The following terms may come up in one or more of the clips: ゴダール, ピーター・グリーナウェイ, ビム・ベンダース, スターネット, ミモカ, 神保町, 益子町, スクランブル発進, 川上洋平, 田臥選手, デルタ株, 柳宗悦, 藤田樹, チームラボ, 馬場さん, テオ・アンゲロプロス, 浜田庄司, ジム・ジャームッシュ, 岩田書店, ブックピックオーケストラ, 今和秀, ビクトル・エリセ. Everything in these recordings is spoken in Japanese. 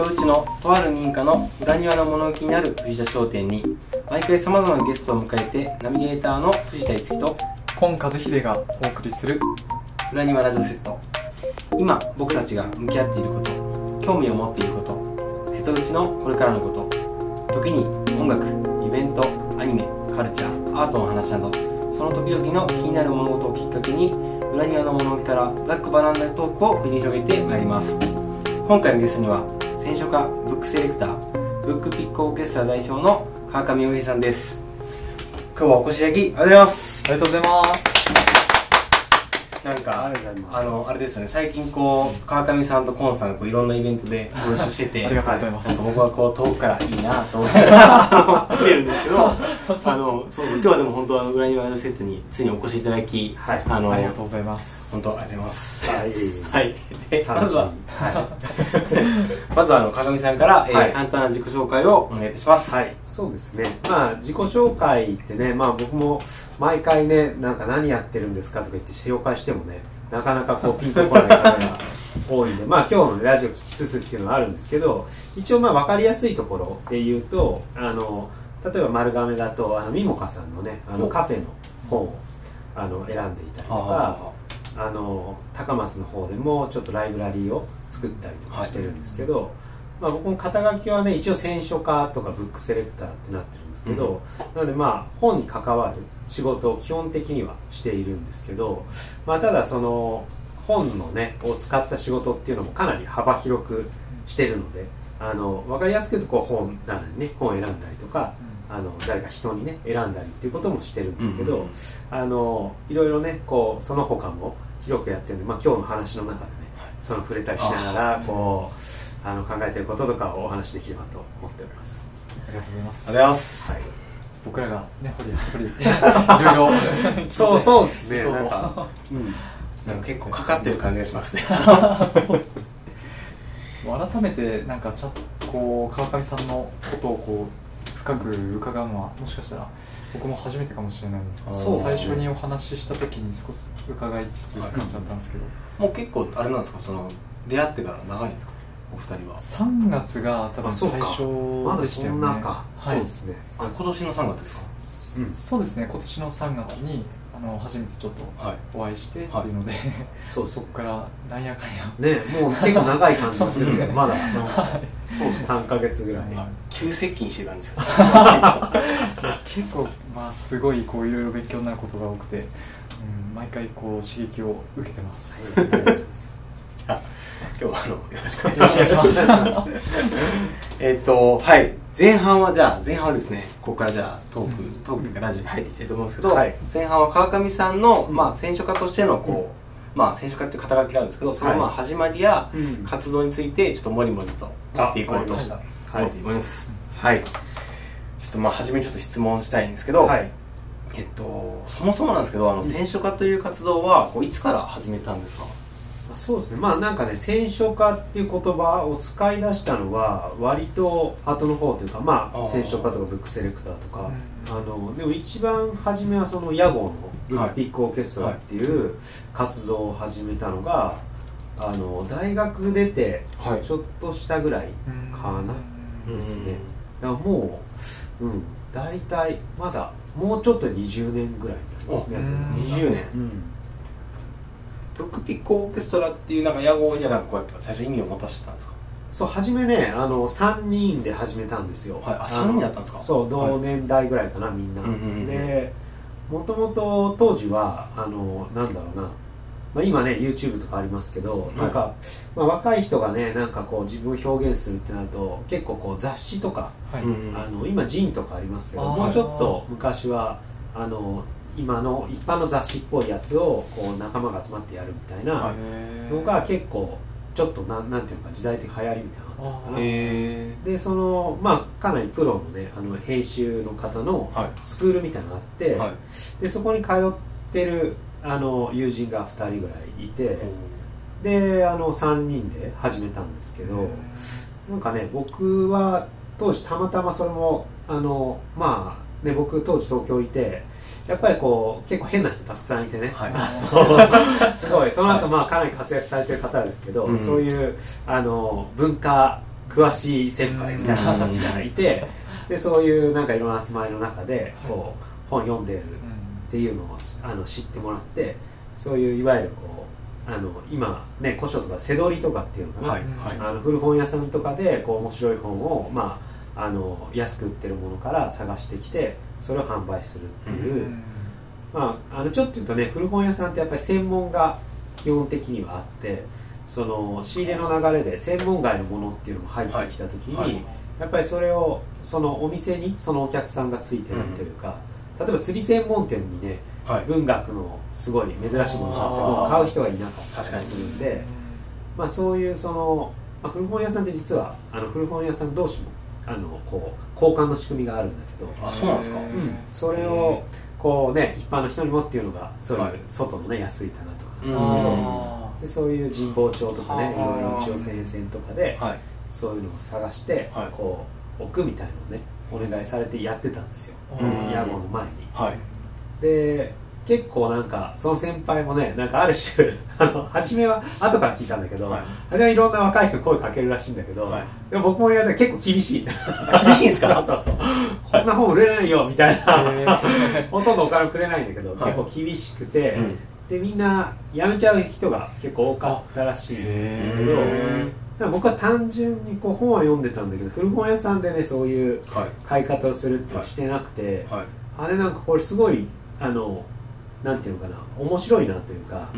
瀬戸内のとある民家の裏庭の物置にある藤田商店に毎回さまざまなゲストを迎えてナビゲーターの藤田樹と今和秀がお送りする裏庭ラジオセット。今僕たちが向き合っていること、興味を持っていること、瀬戸内のこれからのこと、時に音楽、イベント、アニメ、カルチャー、アートの話などその時々の気になる物事をきっかけに裏庭の物置からざっくばらんなトークを繰り広げてまいります。今回のゲストには選書家、ブックセレクター、ブックピックオーケストラ代表の川上洋平さんです。今日はお越しいただきありがとうございます。ありがとうございます。なんかあれですよね、最近こう川上さんとコンさんがこういろんなイベントでご一緒しててありがとうございます。僕はこう遠くからいいなと思って見てるんですけどそうそう、今日はでも本当裏庭のセットについにお越しいただき、はい、ありがとうございます。本当ありがとうございます。はい、でまずは川上さんから、簡単な自己紹介をお願いいたします。はい、そうですね。まあ自己紹介ってね、まあ僕も毎回ね、なんか何やってるんですかとか言って紹介してもね、なかなかこうピンとこない方が多いんで、まあ今日のラジオ聞きつつっていうのはあるんですけど、一応まあ分かりやすいところで言うと、例えば丸亀だとミモカさんのね、カフェの本を選んでいたりとか、高松の方でもちょっとライブラリーを作ったりとかしてるんですけど、まあ僕も肩書きはね、一応選書家とかブックセレクターってなってるんですけど、なのでまあ本に関わる仕事を基本的にはしているんですけど、まあただその本のねを使った仕事っていうのもかなり幅広くしてるので、分かりやすく言うとこう本棚にね本を選んだりとか、誰か人にね選んだりっていうこともしてるんですけど、いろいろねこうその他も広くやってるんで、まあ今日の話の中でねその触れたりしながらこう考えていることとかをお話しできればと思っております。ありがとうございます。ありがとうございます。はい、僕らがね、いろいろそうですね、なんか結構かかってる感じがしますね。改めてなんかこう川上さんのことをこう深く伺うのはもしかしたら僕も初めてかもしれないんですけど、最初にお話しした時に少し伺いつつ感じだったんですけど、もう結構あれなんですか、その出会ってから長いんですか、お二人は。3月が多分最初でしたよね。そうですね。今年の3月ですか。そうですね、今年の3月に初めてちょっとお会いしてっていうので、そこからなんやかんやね、もう結構長い感じがするけど、まだ3ヶ月ぐらい急接近してたんですけど、結構まあすごいこういろいろ勉強になることが多くて、毎回こう刺激を受けてます。今日はよろしくお願いします。はい、前半はですね、ここからじゃあトークというかラジオに入っていきたいと思うんですけど、前半は川上さんのまあ選書家としてのこうまあ選書家っていう肩書きがあるんですけど、そのまあ始まりや活動についてちょっともりもりとやっていこうと思っています。はい。ちょっとまあ初めにちょっと質問したいんですけど、そもそもなんですけど、選書家という活動はこういつから始めたんですか。そうですね、まあなんかね、選書家っていう言葉を使い出したのは割と後の方というか、まあ選書家とかブックセレクターとか、でも一番初めはその屋号のブックピックオーケストラっていう活動を始めたのが、大学出てちょっとしたぐらいかなですね。だからもう大体まだもうちょっと20年ぐらいになりますね。20年、ブックピックオーケストラっていうなんか屋号にはなんかこうやって最初意味を持たせてたんですか。そう、初めね3人で始めたんですよ。はい、あ、3人だったんですか。そう、同年代ぐらいかな、みんなで。もともと当時はなんだろうな、まあ、今ね YouTube とかありますけど、なんか、まあ、若い人がねなんかこう自分を表現するってなると結構こう雑誌とか、今ジンとかありますけど、もうちょっと昔は今の一般の雑誌っぽいやつをこう仲間が集まってやるみたいなのが結構ちょっとなんていうのか時代的流行りみたいなのがあったのかな。でそのまあかなりプロのね編集の方のスクールみたいなのがあって、でそこに通ってる友人が2人ぐらいいて、で3人で始めたんですけど、なんかね僕は当時たまたまそれもまあね僕当時東京いて。やっぱりこう結構変な人たくさんいてね、すごいその後まあかなり活躍されてる方ですけど、そういう文化詳しい先輩みたいな話がいて、でそういうなんかいろんな集まりの中でこう本読んでるっていうのを知ってもらって、そういういわゆるこう今ね古書とか背取りとかっていうのかな、はいはい、古本屋さんとかでこう面白い本を、まあ、安く売ってるものから探してきてそれを販売するっていう、まあ、ちょっと言うとね古本屋さんってやっぱり専門が基本的にはあって、その仕入れの流れで専門外のものっていうのも入ってきた時に、はいはい、やっぱりそれをそのお店にそのお客さんがついてるというか、例えば釣り専門店にね、はい、文学のすごい珍しいものがあっても買う人がいなかったりするんで、まあ、そういうその、まあ、古本屋さんって実は古本屋さん同士もこう交換の仕組みがあるんだけど、あ、そうなんですか、うん、それをこうね一般の人にもっていうのがそういう外のね安い棚とかなんですけど、でそういう神保町とかねいろいろ千代千円線とかで、はい、そういうのを探して、はい、こう置くみたいなのをねお願いされてやってたんですよ、屋号の前に、はい、で結構なんかその先輩もねなんかある種初めは後から聞いたんだけど、はい、初めはいろんな若い人に声かけるらしいんだけど、はい、でも僕も言われたら結構厳しい厳しいんですかそうそう、こんな本売れないよみたいなほとんどお金もくれないんだけど、はい、結構厳しくて、うん、でみんな辞めちゃう人が結構多かったらしいんだけど、僕は単純にこう本は読んでたんだけど古本屋さんでねそういう買い方をするってしてなくて、はいはい、あれなんかこれすごいなんていうのかな面白いなというか、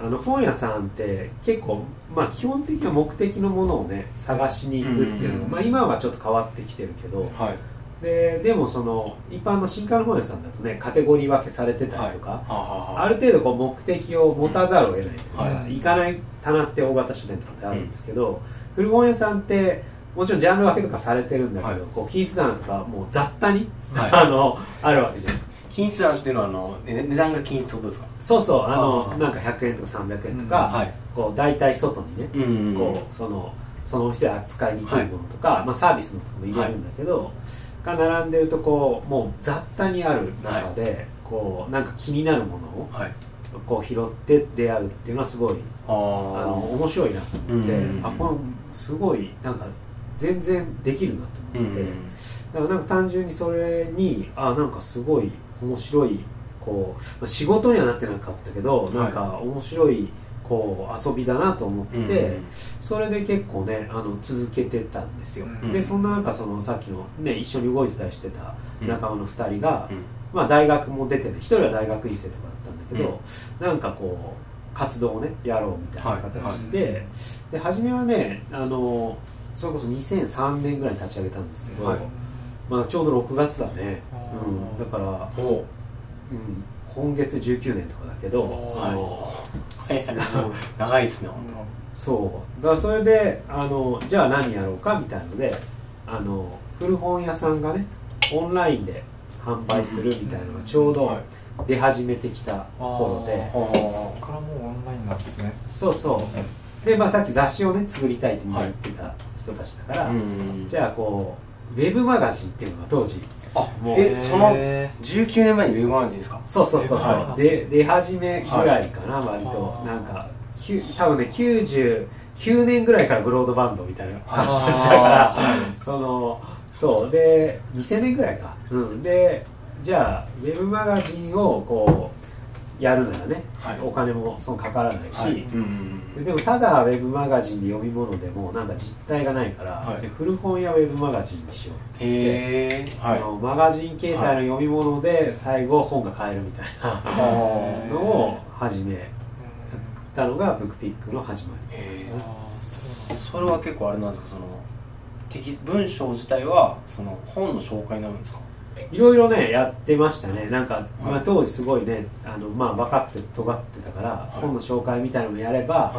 うん、本屋さんって結構、まあ、基本的には目的のものをね探しに行くっていうのが、まあ、今はちょっと変わってきてるけど、はい、でもその一般の新刊の本屋さんだとねカテゴリー分けされてたりとか、はい、ある程度こう目的を持たざるを得ないとか、はい、行かない棚って大型書店とかってあるんですけど、古本屋さんってもちろんジャンル分けとかされてるんだけど、はい、こう均一棚とかもう雑多に、はい、あるわけじゃん。均一棚っていうのは値段が均一ってことですか？そうそう、なんか100円とか300円とか、うん、はい、こう大体外にね、こうそのお店で扱いにくいものとか、はい、まあ、サービスのとかも入れるんだけど、はい、が並んでるとこうもう雑多にある中で、はい、こうなんか気になるものを、はい、こう拾って出会うっていうのはすごい面白いなと思って、あ、このすごいなんか全然できるなと思って、だからなんか単純にそれになんかすごい面白いこう仕事にはなってなかったけど、はい、なんか面白いこう遊びだなと思って、それで結構ね続けてたんですよ、でそんな中さっきのね一緒に動いてたりしてた仲間の2人が、まあ、大学も出てね、1人は大学院生とかだったんだけど、なんかこう活動をねやろうみたいな形で、はいはい、で初めはねそれこそ2003年ぐらいに立ち上げたんですけど、はい、まあ、ちょうど6月だね、だから、今月19年とかだけど、長いですね、本当。そうだからそれでじゃあ何やろうかみたいなので古本屋さんがねオンラインで販売するみたいなのがちょうど出始めてきた頃で、そこからもうオンラインなんですね。そうそうで、まあ、さっき雑誌をね作りたいって言ってた人たちだから、じゃあこうウェブマガジンっていうのが当時、その19年前にウェブマガジンですか？そうそうそうそうで出始めぐらいかな、割となんか多分ね99年ぐらいからブロードバンドみたいな話だから、そうで2000年ぐらいか、でじゃあウェブマガジンをこうやるならね、はい、お金もそのかからないし、はい、でもただウェブマガジンで読み物でもなんか実体がないから、はい、古本やウェブマガジンにしようって言って、マガジン形態の読み物で最後本が買えるみたいな、のを始めたのがブックピックの始まりですね。それは結構あれなんですか、文章自体はその本の紹介になるんですか？いろいろねやってましたね。なんか、まあ、当時すごいねまあ、若くて尖ってたから、本の紹介みたいなのもやれば、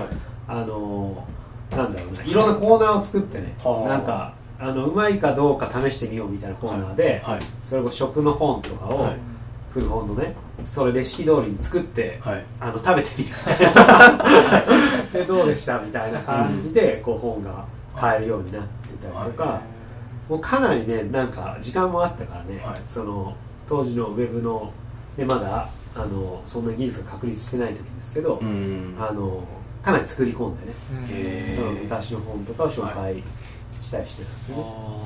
なんだろうな、いろんなコーナーを作ってね、なんかうまいかどうか試してみようみたいなコーナーで、それこそ食の本とかを、古本のねそれレシピ通りに作って、食べてみてどうでしたみたいな感じで、こう本が買えるようになってたりとか、もうかなりねなんか時間もあったからね、その当時のウェブのでまだそんな技術が確立してない時ですけど、かなり作り込んでね、その昔の本とかを紹介したりしてたんですよね。も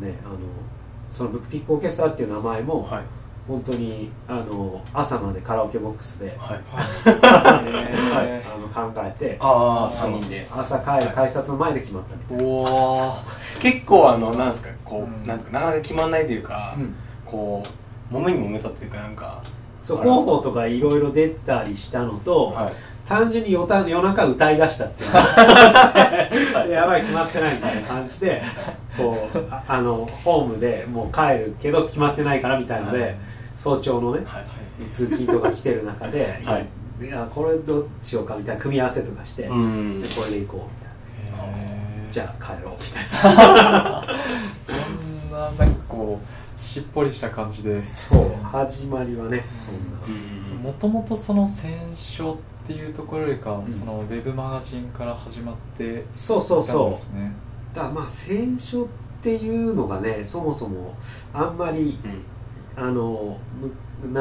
うね、そのブックピックオーケストラっていう名前も、はい、本当に朝までカラオケボックスで考えて、3人で朝改札の前で決まったみたいな。結構なんですか、こうなかなか決まんないというか、こう揉めに揉めたというか、なんかそう広報とかいろいろ出たりしたのと、単純に夜中歌いだしたっていうので、やばい決まってないみたいな感じで、こうホームでもう帰るけど決まってないからみたいので、早朝のね通勤とか来てる中で、いやこれどうしようかみたいな組み合わせとかして、これでいこうみたいな、じゃあ帰ろうみたいな、そんななんかこうしっぽりした感じで、そう始まりはね。そんなもともとその選書っていうところよりか、そのウェブマガジンから始まっていたんですね。そうそうそう。だからまあ選書っていうのがね、そもそもあんまり、な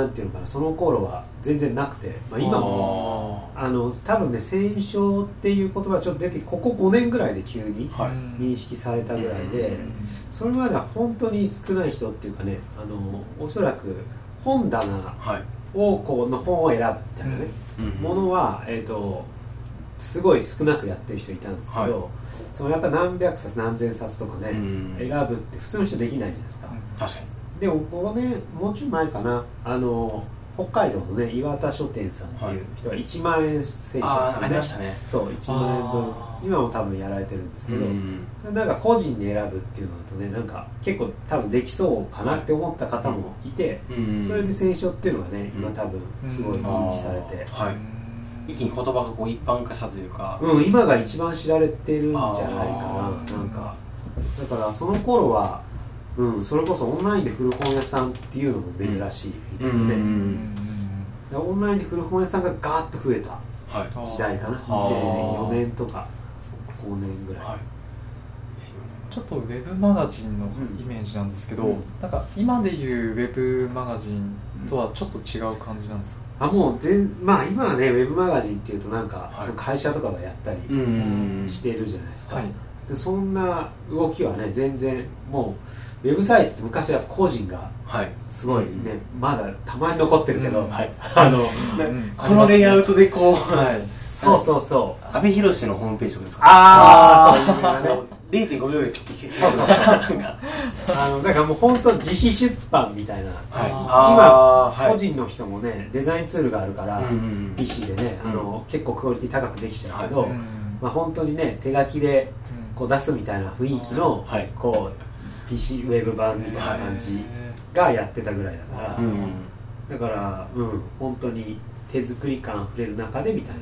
んていうのかな、その頃は全然なくて、今も多分ね、選書っていう言葉ちょっと出てここ5年ぐらいで急に認識されたぐらいで、それまでは本当に少ない人っていうかね、おそらく本棚をこの本を選ぶみたいなね、ものはすごい少なくやってる人いたんですけど、そのやっぱ何百冊何千冊とかね選ぶって普通の人できないじゃないですか。確かに。でも5年もうちょい前かな、北海道のね岩田書店さんっていう人は1万円選書ってね、そう1万円分今も多分やられてるんですけど、それなんか個人に選ぶっていうのだとね、なんか結構多分できそうかなって思った方もいて、それで選書っていうのがね今多分すごい認知されて、一気に言葉がこう一般化したというか、今が一番知られてるんじゃないかな。なんかだからその頃はそれこそオンラインで古本屋さんっていうのも珍しいみたいなね。オンラインで古本屋さんがガーッと増えた時代かな、2004年とか5年ぐらい。ちょっとウェブマガジンのイメージなんですけど、なんか今でいうウェブマガジンとはちょっと違う感じなんですか？もうまあ今はね、ウェブマガジンっていうとなんかその会社とかがやったりしてるじゃないですか。でそんな動きはね全然、もうウェブサイトって昔は個人がすごいね、まだたまに残ってるけど、このレイアウトでこう、そうそうそう、阿部寛のホームページとかですか、0.5 秒ぐらい切ってきて、そうそうそう、だからもう本当自費出版みたいな、今個人の人もねデザインツールがあるから PC でね結構クオリティ高くできちゃうけど、本当にね手書きでこう出すみたいな雰囲気のこうPC ウェブ版みたいな感じがやってたぐらいだから、だから、本当に手作り感あふれる中でみたいな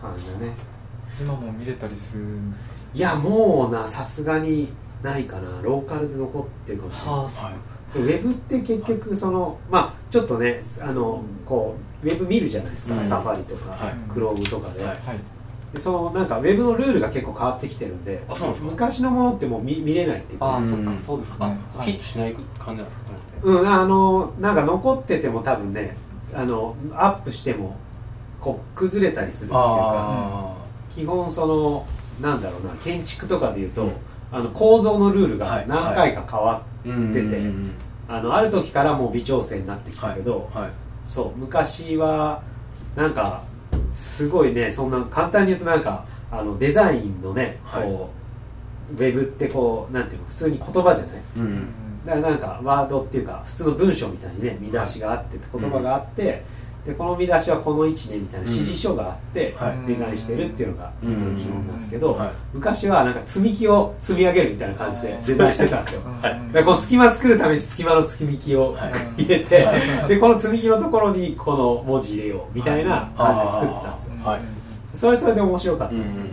感じだね。今も見れたりするんですか？いや、もうな、さすがにないかな。ローカルで残ってるかもしれない。ウェブって結局その、まあちょっとねこうウェブ見るじゃないですか、サファリとかクロームとかで。そのなんかウェブのルールが結構変わってきてるんで、昔のものってもう見れないっていうか、そっか、そうですね。ヒットしない感じなんですか？なんか残ってても多分ね、アップしてもこう崩れたりするっていうか、基本そのなんだろうな、建築とかでいうと構造のルールが何回か変わってて、ある時からもう微調整になってきたけど、そう昔はなんかすごいね、そんな簡単に言うとなんかデザインのね、こうウェブってこうなんていうの、普通に言葉じゃない、だからなんかワードっていうか普通の文章みたいにね、見出しがあって言葉があって、でこの見出しはこの位置ねみたいな指示書があってデザインしてるっていうのが基本なんですけど、昔はなんか積み木を積み上げるみたいな感じでデザインしてたんですよ。だからこう隙間作るために隙間の積み木を入れて、でこの積み木のところにこの文字入れようみたいな感じで作ってたんですよ。それそれで面白かったんですよね。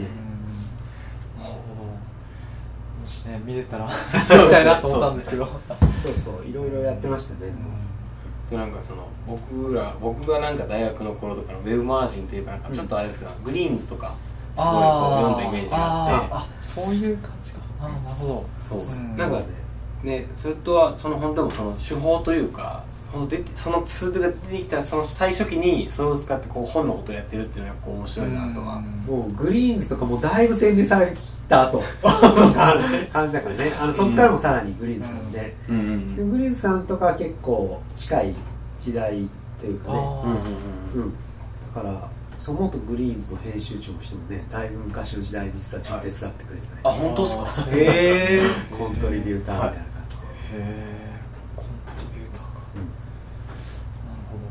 もしね見れたら見たいなと思ったんですけど、そうそう、いろいろやってましたね。なんかその僕がなんか大学の頃とかのウェブマージンというか、なんかちょっとあれですけど、グリーンズとかすごいこう読んだイメージがあって、そういう感じかな。なるほど。そうなんかね、それとはその本当もその手法というか、そのツールができたその最初期にそれを使ってこう本のことをやってるっていうのが面白いなとは。もうグリーンズとかもだいぶ宣伝されきった後そうか感じだからね。そっからもさらにグリーンズさんで、グリーンズさんとか結構近い時代っていうかね、だからその後グリーンズの編集長の人もね、だいぶ昔の時代に実はちょっと手伝ってくれてたり、あ、本当ですか。へえ。コントリビューターみたいな感じで、へえ。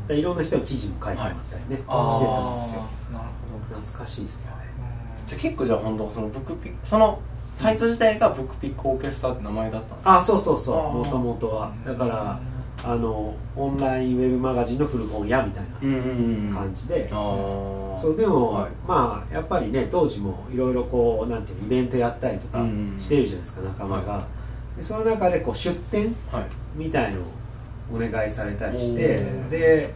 いろんな人の記事も書いてもらったりね、してたんですよ。なるほど、懐かしいですよね。じゃあ結構じゃあ本当そのブックピック、そのサイト自体がブックピックオーケストラって名前だったんですか。あ、そうそうそう、もともとはだからオンラインウェブマガジンの古本屋みたいな感じで、そうでもまあやっぱりね、当時もいろいろこうなんていうイベントやったりとかしてるじゃないですか、仲間が。その中でこう出展みたいのをお願いされたりして、で、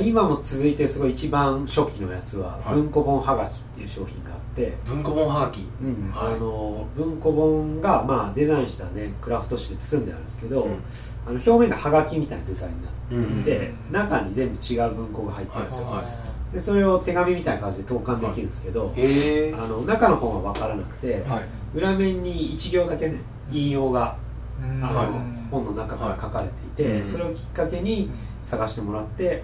今も続いてすごい一番初期のやつは文庫本はがきっていう商品があって、文庫本はがき、文庫本がまあデザインしたね、クラフト紙で包んであるんですけど、表面がはがきみたいなデザインになっていて、中に全部違う文庫が入ってるんですよ。でそれを手紙みたいな感じで投函できるんですけど、中の方は分からなくて、裏面に1行だけね、引用が本の中から書かれていて、それをきっかけに探してもらって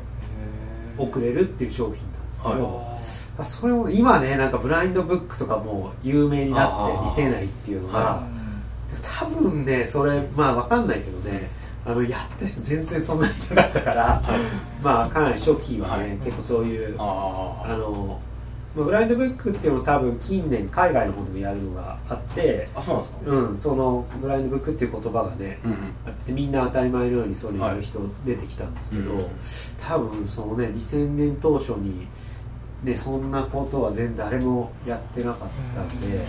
送れるっていう商品なんですけど、それも今ね、なんかブラインドブックとかも有名になって見せないっていうのが、多分ね、それまあ分かんないけどね、やった人全然そんなになかったから、まあかなり初期はね、結構そういうブラインドブックっていうのも多分近年海外の方でもやるのがあって、あ、そうなんですか。そのブラインドブックっていう言葉がね、あってみんな当たり前のようにそういうのやる人出てきたんですけど、多分そのね、2000年当初にね、そんなことは全然誰もやってなかったんで、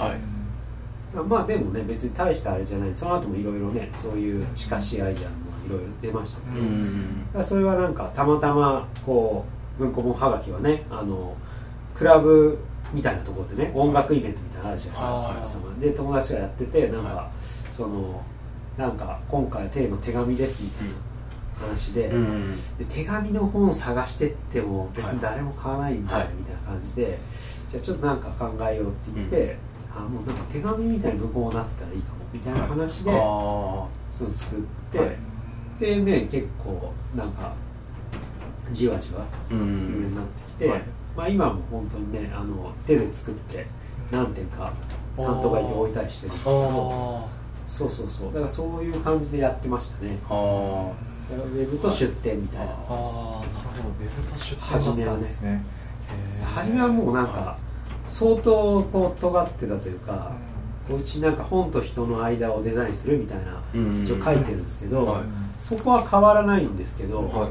まあでもね、別に大したあれじゃない。その後もいろいろね、そういうしかしアイデアもいろいろ出ましたけど、それはなんかたまたまこう文庫本はがきはね、クラブみたいなところでね、音楽イベントみたいなのあるじゃないですか。で、友達がやってて、なんかそのなんか今回テーマ手紙ですみたいな話で、手紙の本探してっても別に誰も買わないんだよみたいな感じで、じゃあちょっとなんか考えようって言って、あ、もうなんか手紙みたいな文庫になってたらいいかもみたいな話で、その作ってでね、結構なんかじわじわ有名になってきて。まあ今も本当にね、手で作って何点か担当がいて置いたりしてるんですけど、そうそうそう、だからそういう感じでやってましたね。ウェブと出店みたいな。ああ、なるほど、ウェブと出店だったんですね。初めはもうなんか相当こう尖ってたというか、うちなんか本と人の間をデザインするみたいな一応書いてるんですけど、そこは変わらないんですけど。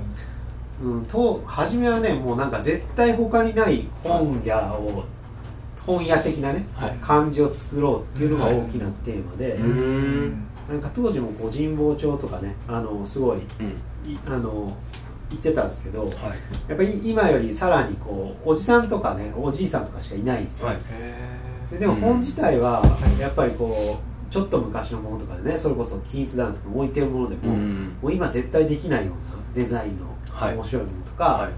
初めはね、もうなんか絶対他にない本屋的なね、漢字を作ろうっていうのが大きなテーマで、なんか当時も神保町とかね、すごい行ってたんですけど、やっぱり今よりさらにこうおじさんとかね、おじいさんとかしかいないんですよ。でも本自体はやっぱりこうちょっと昔のものとかでね、それこそキーツダウンとか置いてるものでも、もう今絶対できないようなデザインの面白いものとか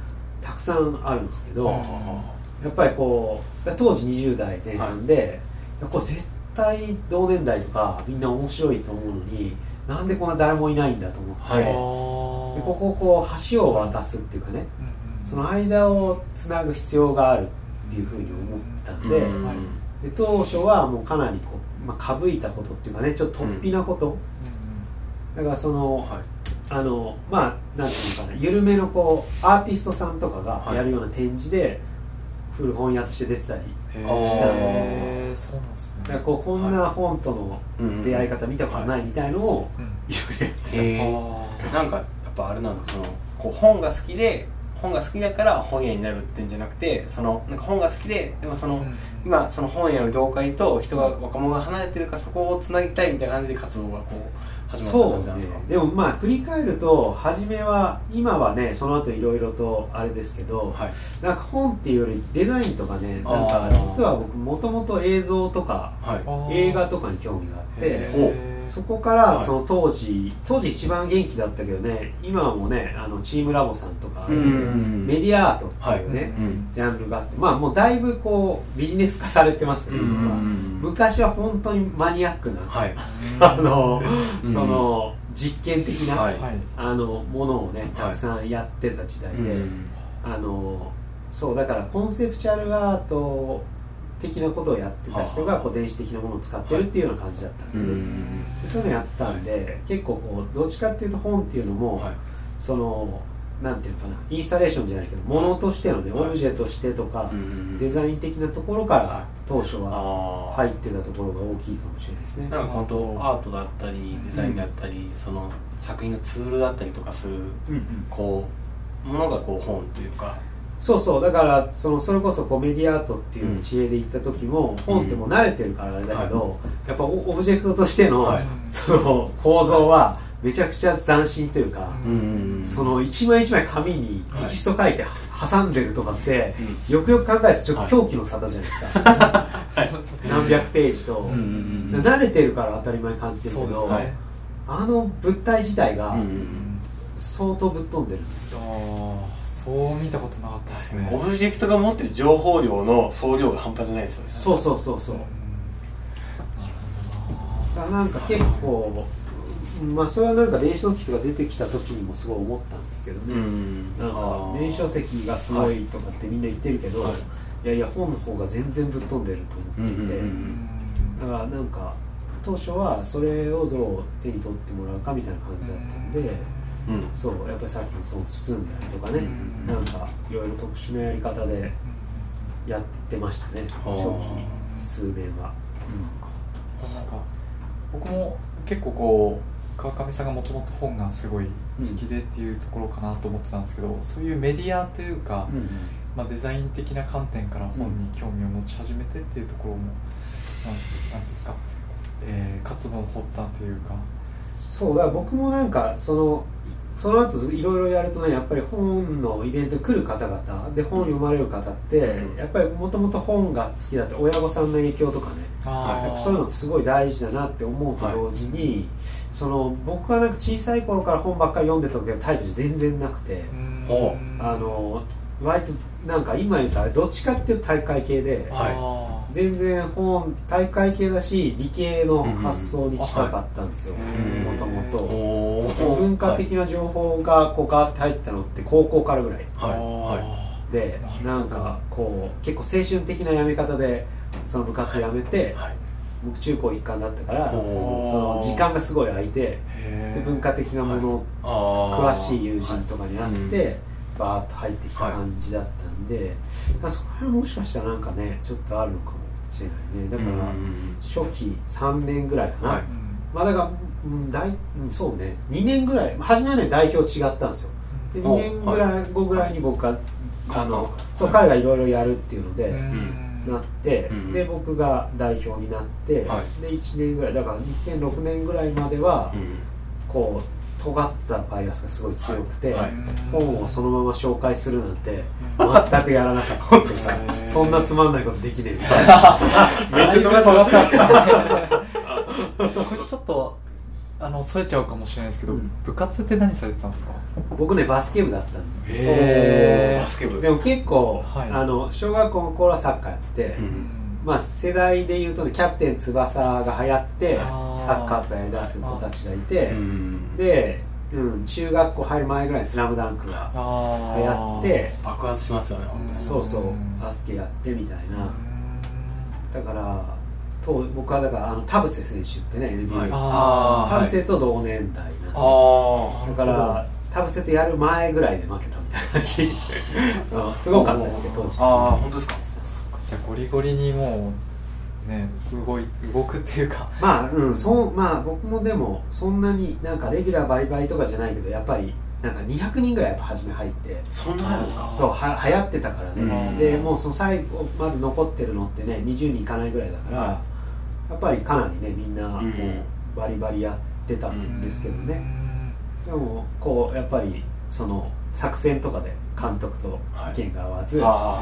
たくさんあるんですけど、やっぱりこう当時20代前半で、こう絶対同年代とかみんな面白いと思うのに、なんでこんな誰もいないんだと思って、でここをこう橋を渡すっていうかね、その間をつなぐ必要があるっていうふうに思ったんで、で当初はもうかなりこう、かぶいたことっていうかね、ちょっと突飛なこと、だからその、まあなんていうのかな、緩めのこうアーティストさんとかがやるような展示で古本屋として出てたりしたんですよ。だからこんな本との出会い方見たことないみたいのをいろいろやって、なんかやっぱあれなんですよ、こう本が好きだから本屋になるってんじゃなくて、そのなんか本が好きで、でもその今その本屋の業界と人が若者が離れてるから、そこをつなぎたいみたいな感じで活動がこう始まった感じなんですか。そうね、でもまあ振り返ると、初めは今はね、その後いろいろとあれですけど、なんか本っていうよりデザインとかね、なんか実は僕もともと映像とか映画とかに興味があって、そこからその当時一番元気だったけどね、今はもうね、チームラボさんとか、メディアアートっていうねジャンルがあって、まあもうだいぶこうビジネス化されてますけど、昔は本当にマニアックなその実験的なものをねたくさんやってた時代で、そうだからコンセプチュアルアート的なことをやってた人がこう電子的なものを使ってるっていうような感じだったので、そういうのやったんで、結構こうどっちかっていうと本っていうのも、そのなんていうのかな、インスタレーションじゃないけどものとしてのね、オブジェとしてとかデザイン的なところから当初は入ってたところが大きいかもしれないですね。なんか本当アートだったりデザインだったり、その作品のツールだったりとかするこうものがこう本というか。そうそう、だからそれこそこうメディアアートっていう知恵で行った時も、本ってもう慣れてるからあれだけど、やっぱオブジェクトとしてのその構造はめちゃくちゃ斬新というか、その一枚一枚紙にテキスト書いて挟んでるとかってよくよく考えるとちょっと狂気の沙汰じゃないですか。何百ページと慣れてるから当たり前に感じてるけど、あの物体自体が相当ぶっ飛んでるんですよ。そう見たことなかったですね。オブジェクトが持ってる情報量の総量が半端じゃないですよね。そうそうそうそう。なんか結構、まあそれはなんか電子書籍とか出てきた時にもすごい思ったんですけどね。なんか電子書籍がすごいとかってみんな言ってるけど、いやいや本の方が全然ぶっ飛んでると思っていて、だからなんか当初はそれをどう手に取ってもらうかみたいな感じだったんで。そうやっぱりさっきのその包んだりとかね、なんかいろいろ特殊なやり方でやってましたね、初期数年は。なんか僕も結構こう川上さんがもともと本がすごい好きでっていうところかなと思ってたんですけど、そういうメディアというか、まあ、デザイン的な観点から本に興味を持ち始めてっていうところもなんですか、活動の発端というか。そうだから僕もなんかその後いろいろやるとね、やっぱり本のイベントに来る方々で本読まれる方って、やっぱりもともと本が好きだって親御さんの影響とかね、やっぱそういうのすごい大事だなって思うと同時に、その僕はなんか小さい頃から本ばっかり読んでた時はタイプじゃ全然なくて、割となんか今言ったらどっちかっていうと体育会系で。全然本体育会系だし理系の発想に近かったんですよ、もともと文化的な情報がこうガーッて入ったのって高校からぐらい、でなんかこう結構青春的なやめ方でその部活やめて、僕中高一貫だったからその時間がすごい空いて、で文化的なもの詳しい友人とかに会ってバーッと入ってきた感じだったんで、そこはもしかしたらなんかねちょっとあるのかも。だから初期3年ぐらいかな、まあだからそうね2年ぐらい、初めはね代表違ったんですよ。で2年ぐらい後ぐらいに僕が彼がいろいろやるっていうのでなって、で僕が代表になって、で1年ぐらいだから2006年ぐらいまではこう尖ったバイアスがすごい強くて、本をそのまま紹介するなんて全くやらなかったです。そんなつまんないことできねえみたいな。めっちゃ尖ってます。これちょっとそれちゃうかもしれないですけど、部活って何されてたんですか？僕ねバスケ部だったんで、でも結構小学校の頃はサッカーやってて、まあ世代でいうとね、キャプテン翼が流行ってサッカーとやりだす子たちがいて、で中学校入る前ぐらいに「スラムダンクが流行って爆発しますよね、本当に。そうそう、バスケやってみたいな。だから僕はだから田臥選手ってね NBA 田臥と同年代なんですよ。だから田臥とやる前ぐらいで負けたみたいな感じ。すごかったですけど当時。ああ本当ですか。じゃあゴリゴリにもうね動くっていうか、まあ僕もでもそんなになんかレギュラーバリバリとかじゃないけど、やっぱりなんか200人ぐらいやっぱ初め入って、そんなあるんですか？そう流行ってたからね。でもうその最後まで残ってるのってね20人いかないぐらいだから、やっぱりかなりねみんなもうバリバリやってたんですけどね。でもこうやっぱりその作戦とかで監督と意見が合わず、も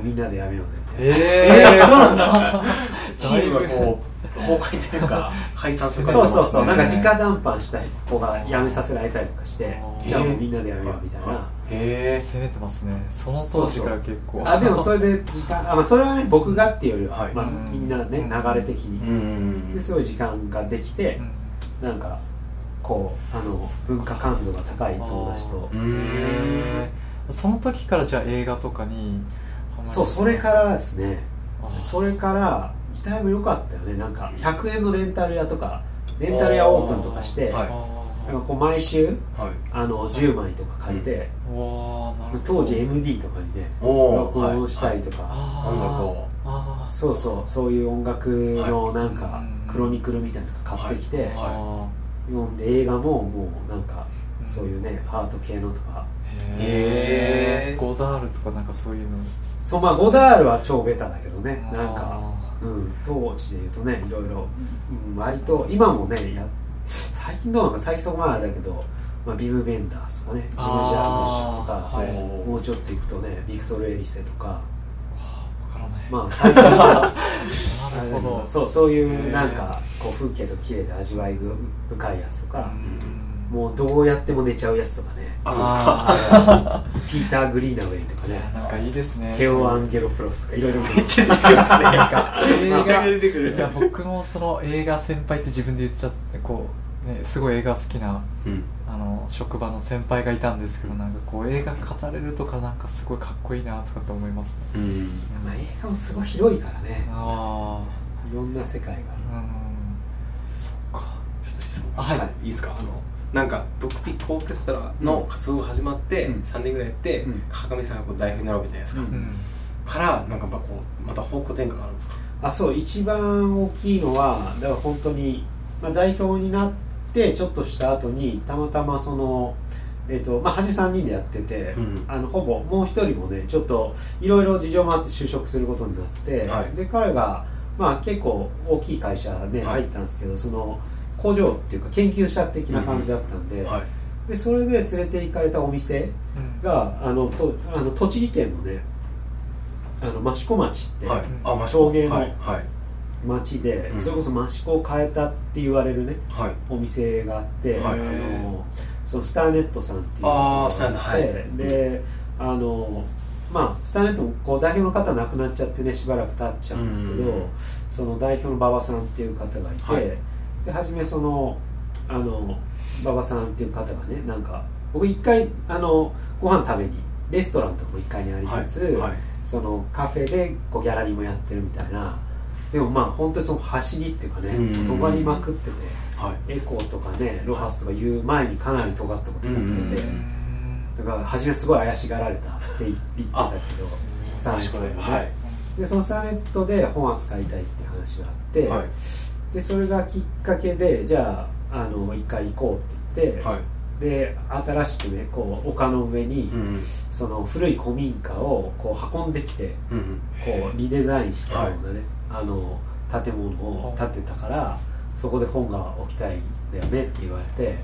うみんなでやめようぜって。そうなんですか。チームがこう崩壊というか解散とか、そうそうそう、なんか直談判したい子が辞めさせられたりとかして、じゃあもうみんなでやめようみたいな。攻めてますね、その当時から結構。あ、でもそれで時間、まあそれはね、僕がっていうよりはみんなね、流れ的にすごい時間ができて、なんかこう文化感度が高い友達と。その時からじゃあ映画とかに。そう、それからですね。それから時代も良かったよね。なんか100円のレンタル屋とかレンタル屋オープンとかして、なんかこう毎週10枚とか借りて、当時 MD とかにね録音したりとか、音楽を、そうそう、そういう音楽のなんかクロニクルみたいなのとか買ってきて読んで、映画ももうなんかそういうねアート系のとか、ゴダールとかなんかそういうの。そう、まあゴダールは超ベタだけどね、なんか、うん、当時でいうとね、いろいろ、割と今もね、最近どうなのか、最近そこまでだけど、まあ、ビム・ベンダースとかね、ジム・ジャームッシュとか、もうちょっといくとね、ビクトル・エリセとか、まあ最近はそういうなんかこう風景と綺麗で味わい深いやつとか、もうどうやっても寝ちゃうやつとかね。ピーター・グリーナウェイとかね、なんかいいですね。テオ・アンゲロプロスとかいろいろめっちゃ出てきますね。めちゃ出てくる。いや、僕もその映画先輩って自分で言っちゃって、こうね、すごい映画好きな職場の先輩がいたんですけど、なんかこう映画語れるとか、なんかすごいかっこいいなとかって思いますね。まあ映画もすごい広いからね。ああ、いろんな世界が。そっか。ちょっと質問。はい。いいですか。なんかブックピックオーケストラの活動が始まって3年ぐらいやって、川上さんがこう代表になろうじゃないですか、からなんかこうまた方向転換があるんですか。あ、そう、一番大きいのはだから本当に、まあ、代表になってちょっとした後にたまたまそのはじめ3人でやってて、ほぼもう一人もねちょっといろいろ事情もあって就職することになって、はい、で彼が、まあ、結構大きい会社で入ったんですけど、はい、その工場っていうか研究者的な感じだったんで、でそれで連れて行かれたお店が、栃木県のね益子町って陶芸の町で、それこそ益子を変えたって言われるねお店があって、スターネットさんっていうのがあって、でスターネットもこう代表の方亡くなっちゃってね、しばらく経っちゃうんですけど、その代表の馬場さんっていう方がいて、はじめその馬場さんっていう方がね、なんか僕一回ご飯食べにレストランとかも一回にありつつ、そのカフェでこうギャラリーもやってるみたいな。でもまあ本当にその走りっていうかね、尖りまくってて、エコーとかねロハスとか言う前にかなり尖ったことやってて、だからはじめすごい怪しがられたって言ってたけど、スターネットで、でそのスターネットで本扱いたいっていう話があって。でそれがきっかけで、じゃあ一回行こうって言って、で新しくねこう丘の上にその古い古民家をこう運んできて、こうリデザインしたようなね建物を建てたから、そこで本が置きたいんだよねって言われて、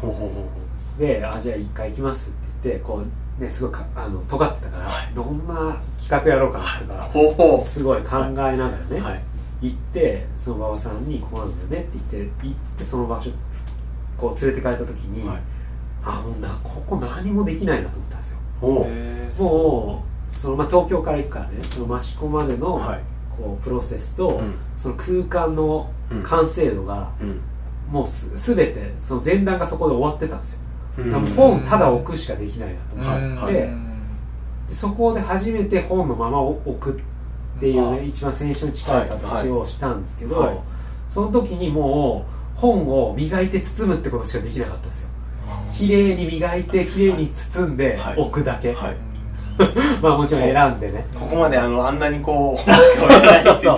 であじゃあ一回行きますって言って、こうねすごい尖ってたから、どんな企画やろうかなとかすごい考えながらね。行ってその馬場さんに「ここなんだよね」って言って行って、その場所こう連れて帰った時に、あもうここ何もできないなと思ったんですよ。もうその、まあ、東京から行くからね、その益子までのこうプロセスと、その空間の完成度が、もう全てその前段がそこで終わってたんですよ。本ただ置くしかできないなと思って、でそこで初めて本のまま置くっていうね、一番選手に近い形をしたんですけど、その時にもう本を磨いて包むってことしかできなかったんですよ。綺麗に磨いて綺麗に包んで置くだけ。まあもちろん選んでね。ここまであんなにこうそうそうそ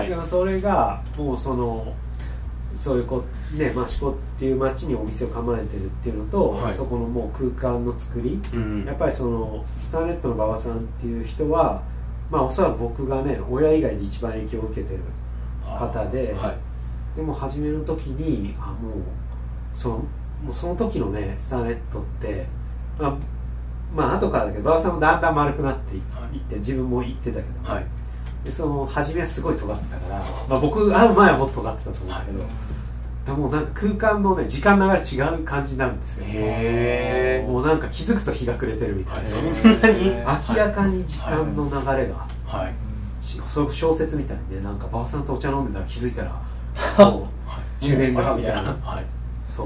う。でもそれがもうそういうね益子っていう町にお店を構えてるっていうのと、そこのもう空間の作り、やっぱりそのスターネットの馬場さんっていう人は。まあおそらく僕がね親以外で一番影響を受けてる方で、でも始める時にもうその時のねスターネットってまあ後からだけど馬場さんもだんだん丸くなっていって、自分も言ってたけど、でその初めはすごい尖ってたから、まあ、僕会う前はもっと尖ってたと思うんだけど、はい、もうなんか空間のね時間流れ違う感じなんですよ。へもうなんか気づくと日が暮れてるみたいな、そんなに明らかに時間の流れが、はいはい、小説みたいにね、なんかばあさんとお茶飲んでたら気づいたらもう10年後みたいな、はい、そ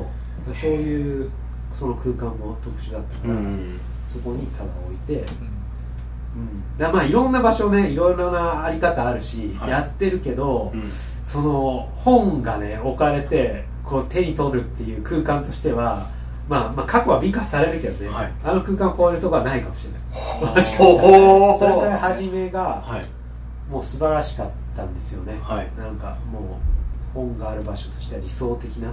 ういうその空間も特殊だったから、うん、そこにただ置いて、うん、だまあいろんな場所ね、いろいろなあり方あるし、はい、やってるけど、うん、その本がね置かれてこう手に取るっていう空間としては、まあ、まあ過去は美化されるけどね、はい、あの空間を超えるとこはないかもしれないもしかしたら、ね、それから始めが、はい、もう素晴らしかったんですよね、はい、なんかもう本がある場所としては理想的な、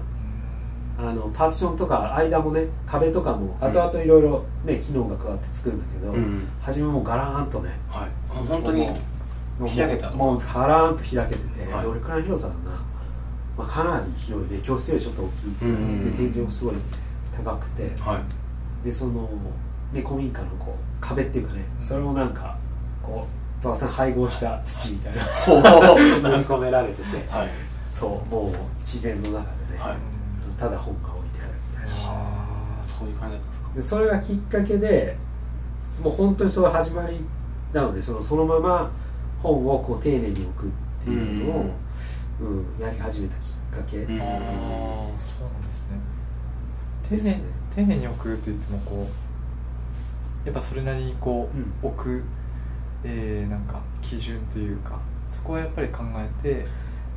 あのパーティションとか間もね壁とかも後々いろいろね機能が加わって作るんだけど、うん、初めもうガラーンとね、はい、本当に開けたのもうガラーンと開けてて、はい、どれくらいの広さだな、まあ、かなり広いで、ね、教室よりちょっと大きい、うん、で天井もすごい高くて、はい、でそのね古民家のこう壁っていうかね、それもなんかこう馬場さん配合した土みたいな埋め込められてて、はい、そうもう自然の中でね、はい、ただ本が置いてあるみたいな。はあ、そういう感じだったんですか。でそれがきっかけで、もう本当にその始まりなので、そのまま本をこう丁寧に置くっていうのを、うん、やり始めたきっかけ。ああ、そうなんですね。丁寧に置くといってもこう、やっぱそれなりにこう、うん、置く、なんか基準というか、そこはやっぱり考えて、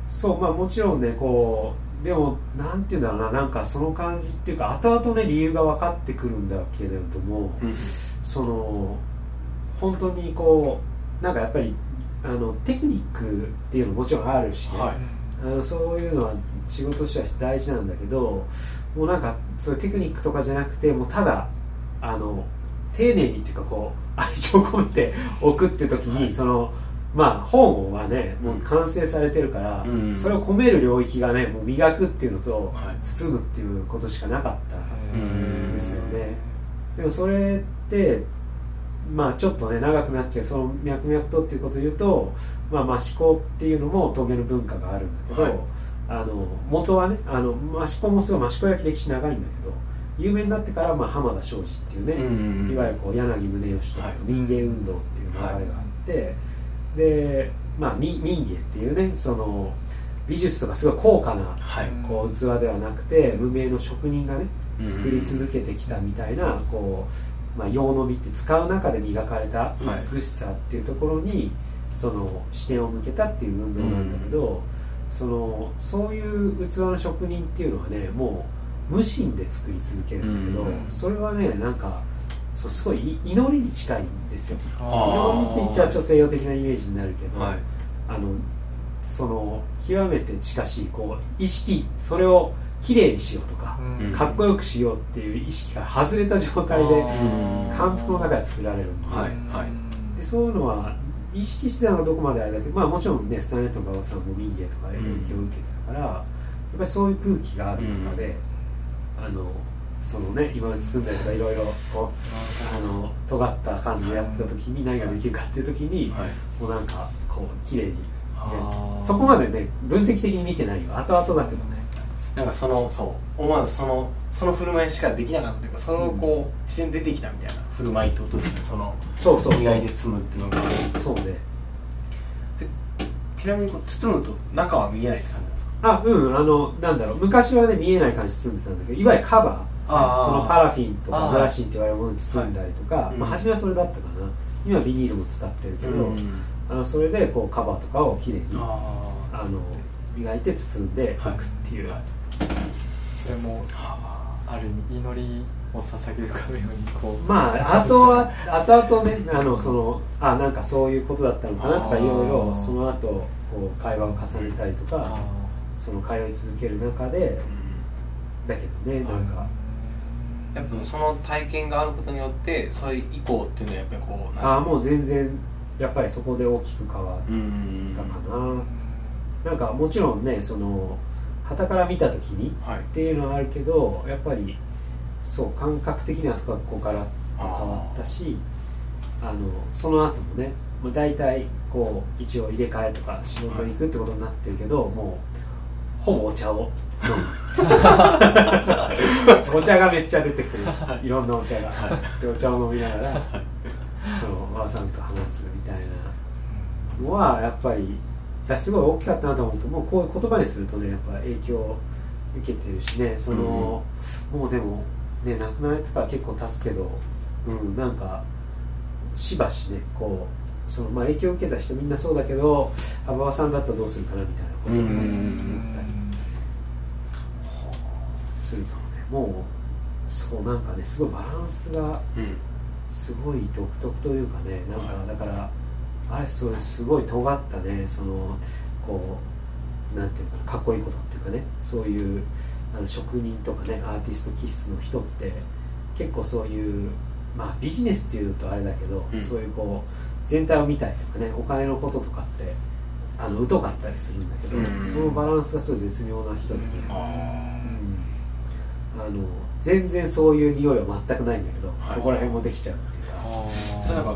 そうまあもちろんねこう。でもなんていうんだろうな、なんかその感じっていうか後々ね理由が分かってくるんだけれども、うん、その本当にこうなんかやっぱりあのテクニックっていうのももちろんあるし、ね、はい、あのそういうのは仕事としては大事なんだけど、もうなんかそういうテクニックとかじゃなくて、もうただあの丁寧にっていうかこう愛情を込めて置くって時に、はい、その。まあ、本はねもう完成されてるから、うん、それを込める領域がねもう磨くっていうのと、はい、包むっていうことしかなかったんですよね。でもそれってまあちょっとね長くなっちゃう、その脈々とっていうことを言うと、まあ、益子っていうのも陶芸の文化があるんだけど、はい、あの元はねあの益子もすごい益子焼き歴史長いんだけど、有名になってからまあ浜田庄司っていうね、うん、いわゆるこう柳宗悦とか民芸運動っていう流れがあって。はいはい、でまあ、民芸っていうねその美術とかすごい高価な、はい、こう器ではなくて無名の職人がね作り続けてきたみたいなこう、まあ、用の美って使う中で磨かれた美しさっていうところに、はい、その視点を向けたっていう運動なんだけど、そういう器の職人っていうのはねもう無心で作り続けるんだけど、それはねなんか。そうすごい祈りに近いんですよ。祈りって言っちゃ西洋的なイメージになるけど、はい、あのその極めて近しいこう意識、それをきれいにしようとか、うん、かっこよくしようっていう意識から外れた状態で感服の中で作られるので、はいはい、でそういうのは意識してたのがどこまであれだけど、まあ、もちろんねスタンレットの馬場さんも民芸とか影響を受けてたから、やっぱりそういう空気がある中で、うん、あのそのね、今まで包んだりとかいろいろ尖った感じでやってた時に何ができるかっていう時に、はい、もうなんかこう綺麗に、ね、そこまでね分析的に見てないよ、後々だけどね、なんかそのそう思わずその振る舞いしかできなかったというか、そのこう自然に出てきたみたいな振る舞いってことですね、その意外で包むっていうのがそうで、ちなみに包むと中は見えないって感じなんですか。あ、うん、あのなんだろう、昔はね見えない感じ包んでたんだけど、いわゆるカバー、そのパラフィンとかブラシンって言われるものに包んだりとか、まあ、初めはそれだったかな、今ビニールも使ってるけど、それでこうカバーとかをきれいに磨いて包んでいくっていう、はいはい、それもある意味祈りを捧げるかのようにこう、まああとは後々ねなんかそういうことだったのかなとかいろいろその後こう会話を重ねたりとか、その会話を続ける中でだけどね、なんか。やっぱその体験があることによってそれ以降っていうのはやっぱりこうああもう全然やっぱりそこで大きく変わったかな、なんかもちろんねその傍から見た時に、はい、っていうのはあるけど、やっぱりそう感覚的にはそこはここから変わったし、その後もね、もう大体こう一応入れ替えとか仕事に行くってことになってるけど、はい、もうほぼお茶を飲むお茶がめっちゃ出てくるいろんなお茶が、はい、でお茶を飲みながら馬場さんと話すみたいなのはやっぱりすごい大きかったなと思うけど、もうこういう言葉にするとねやっぱ影響を受けてるしね、その、うん、もうでもね亡くなられてから結構経つけど、うん、なんかしばしねこうその、まあ、影響を受けた人みんなそうだけど馬場さんだったらどうするかなみたいなことを思ったりするかもね。もうそうなんかねすごいバランスがすごい独特というかね、なんかだからあれそれすごい尖ったね、そのこうなんていうかな、かっこいいことっていうかね、そういうあの職人とかねアーティスト気質の人って結構そういうまあビジネスっていうとあれだけど、うん、そういうこう全体を見たりとかねお金のこととかってあの疎かったりするんだけど、うん、そのバランスがすごい絶妙な人でね、うん、あの全然そういう匂いは全くないんだけど、はい、そこら辺もできちゃうっていうか、それなんか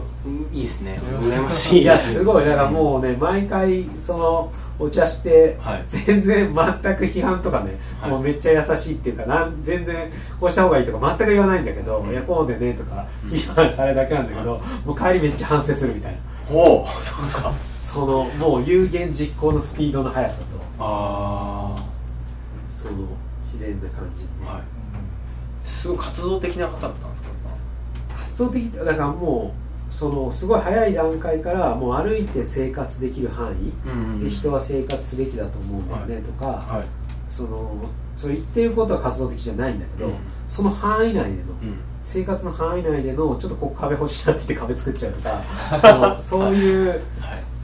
いいですね、羨ましい。いやすごいだからもうね毎回そのお茶して、はい、全然全く批判とかね、はい、もうめっちゃ優しいっていうか全然こうした方がいいとか全く言わないんだけど、うん、いやこうでねとか批判されるだけなんだけど、うん、もう帰りめっちゃ反省するみたいな。おお、そうですか。そのもう有言実行のスピードの速さと、あその自然な感じ、ね、はい、すごい活動的な方だったんですか。活動的だからもうそのすごい早い段階からもう歩いて生活できる範囲、うんうん、で人は生活すべきだと思うんだよねとか、はいはい、それ言ってることは活動的じゃないんだけど、うん、その範囲内での、うん、生活の範囲内でのちょっとこう壁欲しいなって言って壁作っちゃうとかそういう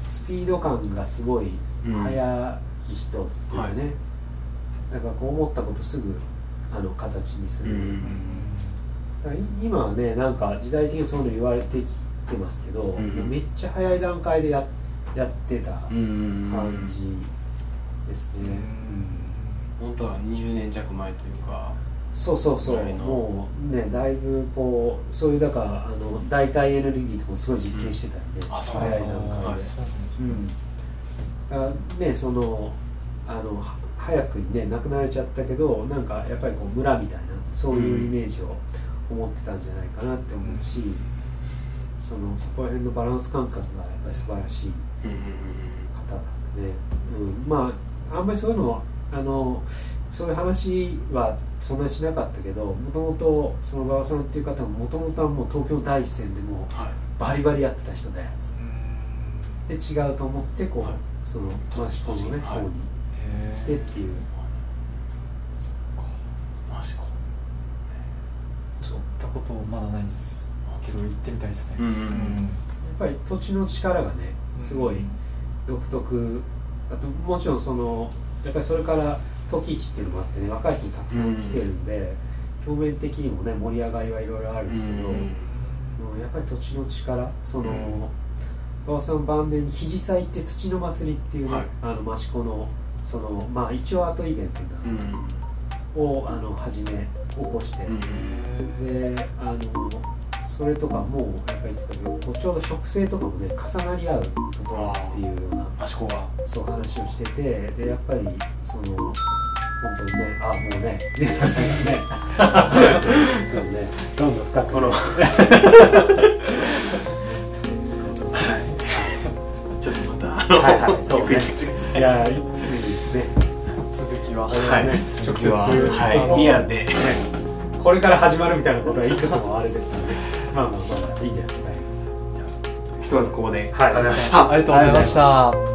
スピード感がすごい速い人っていうね、うん、はい、だからこう思ったことすぐあの形にする。うんうん、今はね、なんか時代的にそういうの言われてきてますけど、うん、めっちゃ早い段階でやってた感じですね。うん、本当は20年弱前というか、そうそうそう、もうね、だいぶこう、そういうだからあの代替エネルギーとかもすごい実験してたんで、うん、早い段階で。だからね、その早くにね、亡くなられちゃったけど、なんかやっぱりこう村みたいな、そういうイメージを、うん、思ってたんじゃないかなって思うし、うん、そこら辺のバランス感覚がやっぱり素晴らしい方だったね、うん、まああんまりそういうのそういう話はそんなにしなかったけど、もともとその馬場さんっていう方ももともとはもう東京の第一線でもうバリバリやってた人で、はい、で違うと思ってこう、はい、その益子のね方に来てっていう。ことまだないんですけど行ってみたいですね。やっぱり土地の力がねすごい独特、あともちろんそのやっぱりそれから時市っていうのもあってね若い人もたくさん来てるんで、表面的にもね盛り上がりはいろいろあるんですけど、やっぱり土地の力、その馬場さん晩年に肘祭って土の祭りっていうね、益子のそのまあ一応アートイベントみたいなを始め起こして、でそれとかもやっぱりちょうど植生とかもね重なり合うことっていうようなそう話をしてて、でやっぱりその本当にねあもうねどんどん深くちょっとまたそういやいいですね。直接リアルでこれから始まるみたいなことがいくつもあれですので、まあまあまあいいんじゃないですかね。じゃあひとまずここでありがとうございました。